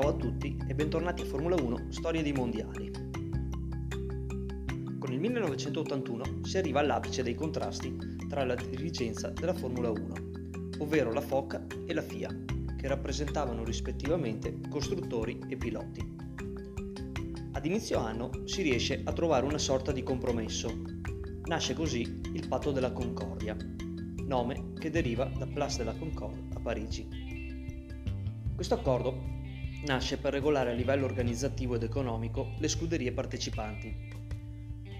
Ciao a tutti e bentornati a Formula 1 Storie dei Mondiali. Con il 1981 si arriva all'apice dei contrasti tra la dirigenza della Formula 1, ovvero la FOCA e la FIA, che rappresentavano rispettivamente costruttori e piloti. Ad inizio anno si riesce a trovare una sorta di compromesso. Nasce così il Patto della Concordia, nome che deriva da Place de la Concorde a Parigi. Questo accordo nasce per regolare a livello organizzativo ed economico le scuderie partecipanti.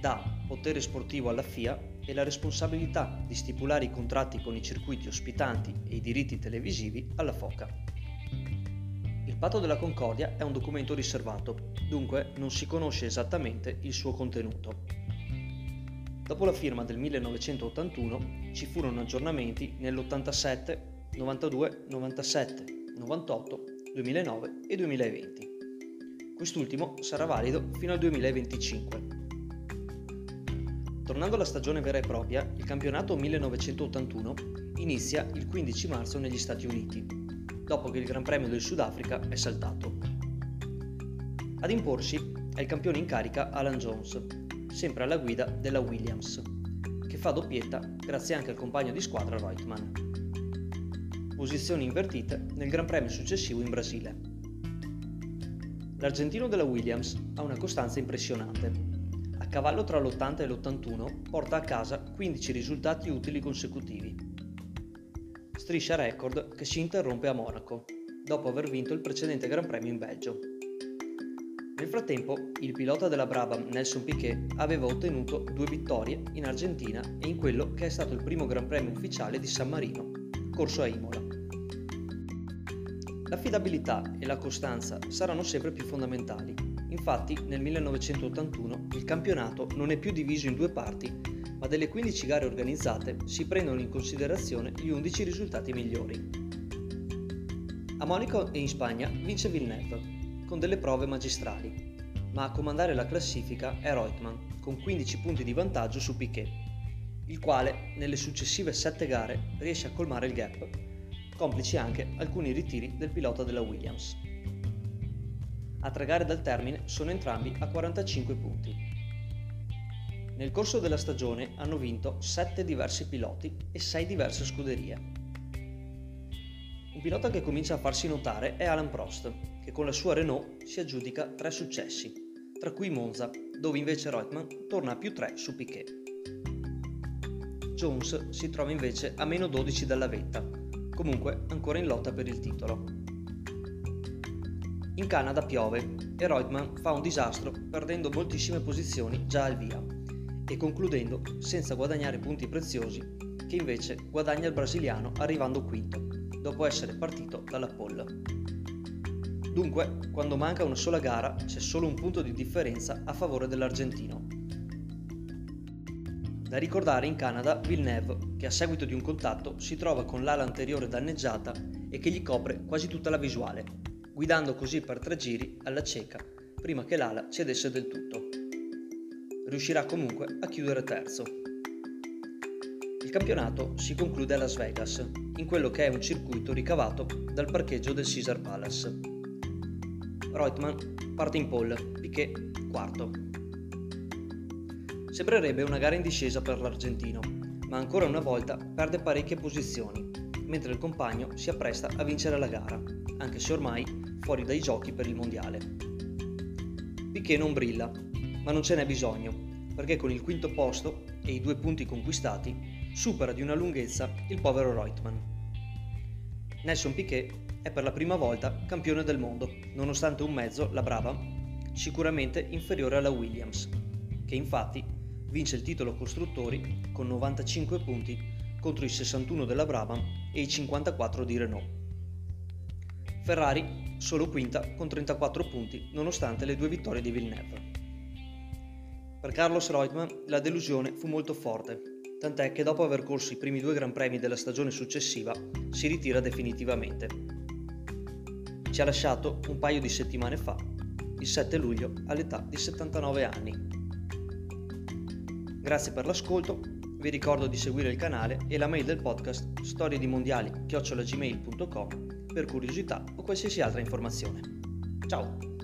Dà potere sportivo alla FIA e la responsabilità di stipulare i contratti con i circuiti ospitanti e i diritti televisivi alla FOCA. Il Patto della Concordia è un documento riservato, dunque non si conosce esattamente il suo contenuto. Dopo la firma del 1981 ci furono aggiornamenti nell'87, 92, 97, 98, 2009 e 2020. Quest'ultimo sarà valido fino al 2025. Tornando alla stagione vera e propria, il campionato 1981 inizia il 15 marzo negli Stati Uniti, dopo che il Gran Premio del Sudafrica è saltato. Ad imporsi è il campione in carica Alan Jones, sempre alla guida della Williams, che fa doppietta grazie anche al compagno di squadra Reutemann. Posizioni invertite nel Gran Premio successivo in Brasile. L'argentino della Williams ha una costanza impressionante. A cavallo tra l'80 e l'81 porta a casa 15 risultati utili consecutivi. Striscia record che si interrompe a Monaco, dopo aver vinto il precedente Gran Premio in Belgio. Nel frattempo, il pilota della Brabham Nelson Piquet aveva ottenuto 2 vittorie in Argentina e in quello che è stato il primo Gran Premio ufficiale di San Marino, corso a Imola. L'affidabilità e la costanza saranno sempre più fondamentali, infatti nel 1981 il campionato non è più diviso in 2 parti, ma delle 15 gare organizzate si prendono in considerazione gli 11 risultati migliori. A Monaco e in Spagna vince Villeneuve, con delle prove magistrali, ma a comandare la classifica è Reutemann, con 15 punti di vantaggio su Piquet, il quale nelle successive 7 gare riesce a colmare il gap, complici anche alcuni ritiri del pilota della Williams. A 3 gare dal termine sono entrambi a 45 punti. Nel corso della stagione hanno vinto 7 diversi piloti e 6 diverse scuderie. Un pilota che comincia a farsi notare è Alan Prost, che con la sua Renault si aggiudica 3 successi, tra cui Monza, dove invece Reutemann torna a +3 su Piquet. Jones si trova invece a -12 dalla vetta, comunque ancora in lotta per il titolo. In Canada piove e Reutemann fa un disastro perdendo moltissime posizioni già al via e concludendo senza guadagnare punti preziosi che invece guadagna il brasiliano arrivando quinto, dopo essere partito dalla pole. Dunque, quando manca una sola gara c'è solo un punto di differenza a favore dell'argentino. Da ricordare in Canada Villeneuve, che a seguito di un contatto si trova con l'ala anteriore danneggiata e che gli copre quasi tutta la visuale, guidando così per 3 giri alla cieca prima che l'ala cedesse del tutto. Riuscirà comunque a chiudere terzo. Il campionato si conclude a Las Vegas, in quello che è un circuito ricavato dal parcheggio del Caesar Palace. Reutemann parte in pole, Piquet quarto. Sembrerebbe una gara in discesa per l'argentino, ma ancora una volta perde parecchie posizioni, mentre il compagno si appresta a vincere la gara, anche se ormai fuori dai giochi per il mondiale. Piquet non brilla, ma non ce n'è bisogno, perché con il quinto posto e i 2 punti conquistati supera di una lunghezza il povero Reutemann. Nelson Piquet è per la prima volta campione del mondo, nonostante un mezzo, la Brabham, sicuramente inferiore alla Williams, che infatti vince il titolo costruttori con 95 punti contro i 61 della Brabham e i 54 di Renault. Ferrari solo quinta con 34 punti nonostante le 2 vittorie di Villeneuve. Per Carlos Reutemann la delusione fu molto forte, tant'è che dopo aver corso i primi 2 Gran Premi della stagione successiva si ritira definitivamente. Ci ha lasciato un paio di settimane fa, il 7 luglio all'età di 79 anni. Grazie per l'ascolto, vi ricordo di seguire il canale e la mail del podcast storiedimondiali@gmail.com per curiosità o qualsiasi altra informazione. Ciao!